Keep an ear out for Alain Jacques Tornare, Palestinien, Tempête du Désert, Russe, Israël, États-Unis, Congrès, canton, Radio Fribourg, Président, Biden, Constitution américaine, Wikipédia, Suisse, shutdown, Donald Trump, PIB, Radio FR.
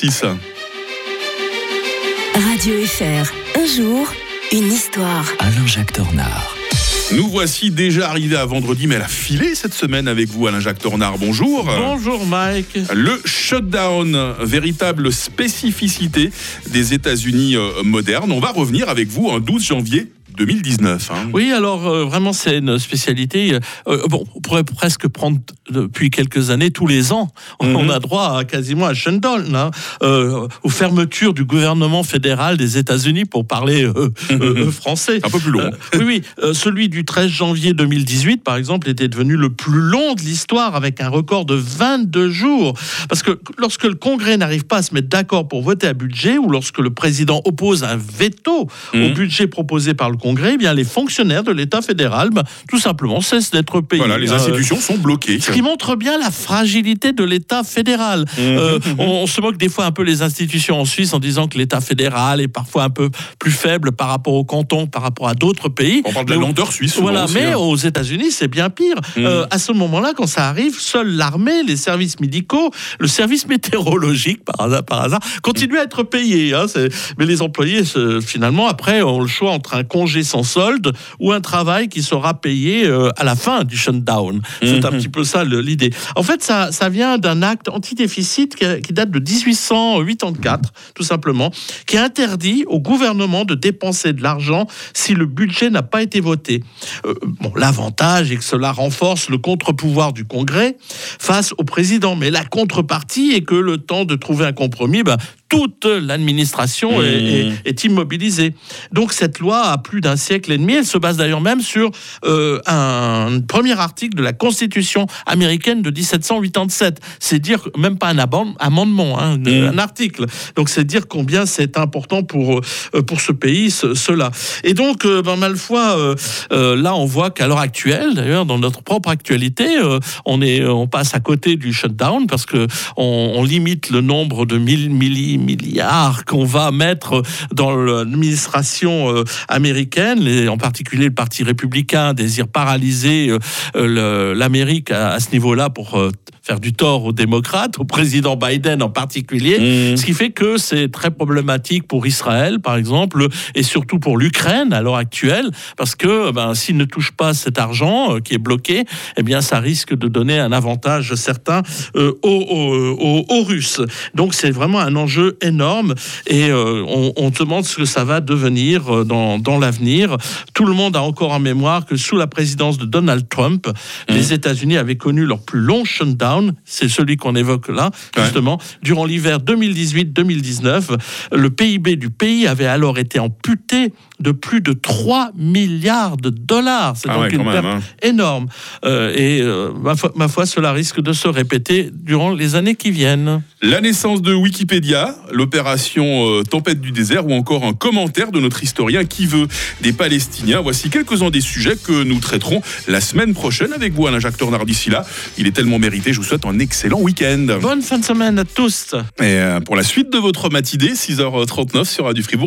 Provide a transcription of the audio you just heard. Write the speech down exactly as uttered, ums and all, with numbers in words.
six. Radio F R, un jour, une histoire. Alain Jacques Tornare. Nous voici déjà arrivés à vendredi, mais elle a filé cette semaine avec vous, Alain Jacques Tornare. Bonjour. Bonjour, Mike. Le shutdown, véritable spécificité des États-Unis modernes. On va revenir avec vous en douze janvier deux mille dix-neuf. Hein. Oui, alors euh, vraiment, c'est une spécialité. Euh, bon, on pourrait presque prendre depuis quelques années, tous les ans, mm-hmm. on a droit à quasiment à shutdown, hein, euh, aux fermetures du gouvernement fédéral des États-Unis pour parler euh, euh, français. Un peu plus long. Euh, oui, oui. Euh, celui du treize janvier deux mille dix-huit, par exemple, était devenu le plus long de l'histoire avec un record de vingt-deux jours. Parce que lorsque le Congrès n'arrive pas à se mettre d'accord pour voter un budget ou lorsque le président oppose un veto mm-hmm. au budget proposé par le Congrès, Congrès, eh bien les fonctionnaires de l'État fédéral, ben, tout simplement, cessent d'être payés. Voilà, les institutions euh, sont bloquées. Ce qui montre bien la fragilité de l'État fédéral. Mmh, euh, mmh. On, on se moque des fois un peu les institutions en Suisse en disant que l'État fédéral est parfois un peu plus faible par rapport aux cantons, par rapport à d'autres pays. On parle de la lenteur suisse. Voilà, aussi, mais hein. aux États-Unis, c'est bien pire. Mmh. Euh, à ce moment-là, quand ça arrive, seule l'armée, les services médicaux, le service météorologique, par hasard, par hasard continuent à être payés. Hein, c'est... Mais les employés, finalement, après, ont le choix entre un congé sans solde ou un travail qui sera payé euh, à la fin du shutdown. C'est mmh. un petit peu ça le, l'idée. En fait, ça, ça vient d'un acte anti-déficit qui, qui date de dix-huit cent quatre-vingt-quatre, tout simplement, qui interdit au gouvernement de dépenser de l'argent si le budget n'a pas été voté. Euh, bon, l'avantage est que cela renforce le contre-pouvoir du Congrès face au président. Mais la contrepartie est que le temps de trouver un compromis, ben, toute l'administration mmh. est, est, est immobilisée. Donc cette loi a plus d'un siècle et demi. Elle se base d'ailleurs même sur euh, un premier article de la Constitution américaine de dix-sept cent quatre-vingt-sept. C'est dire, même pas un ab- amendement, hein, mmh. un article. Donc c'est dire combien c'est important pour, pour ce pays, ce, cela. Et donc, euh, ben, Malfoy, euh, euh, là on voit qu'à l'heure actuelle, d'ailleurs dans notre propre actualité, euh, on, est, on passe à côté du shutdown parce qu'on on limite le nombre de mille milli milliards qu'on va mettre dans l'administration américaine, et en particulier le parti républicain désire paralyser l'Amérique à ce niveau-là pour faire du tort aux démocrates, au président Biden en particulier, mmh. ce qui fait que c'est très problématique pour Israël, par exemple, et surtout pour l'Ukraine à l'heure actuelle, parce que ben, s'ils ne touchent pas cet argent euh, qui est bloqué, eh bien, ça risque de donner un avantage certain euh, aux, aux, aux, aux Russes. Donc, c'est vraiment un enjeu énorme, et euh, on, on demande ce que ça va devenir dans, dans l'avenir. Tout le monde a encore en mémoire que sous la présidence de Donald Trump, mmh. les États-Unis avaient connu leur plus long shutdown. C'est celui qu'on évoque là, justement. Ouais. Durant l'hiver deux mille dix-huit deux mille dix-neuf, le P I B du pays avait alors été amputé de plus de trois milliards de dollars. C'est ah donc ouais, une perte même, hein. énorme. Euh, et euh, ma, foi, ma foi, cela risque de se répéter durant les années qui viennent. La naissance de Wikipédia, l'opération euh, Tempête du Désert, ou encore un commentaire de notre historien qui veut des Palestiniens. Voici quelques-uns des sujets que nous traiterons la semaine prochaine avec vous, Alain Jacques Tornare. D'ici là, il est tellement mérité. Je vous souhaite un excellent week-end. Bonne fin de semaine à tous. Et euh, pour la suite de votre matinée, six heures trente-neuf sur Radio Fribourg.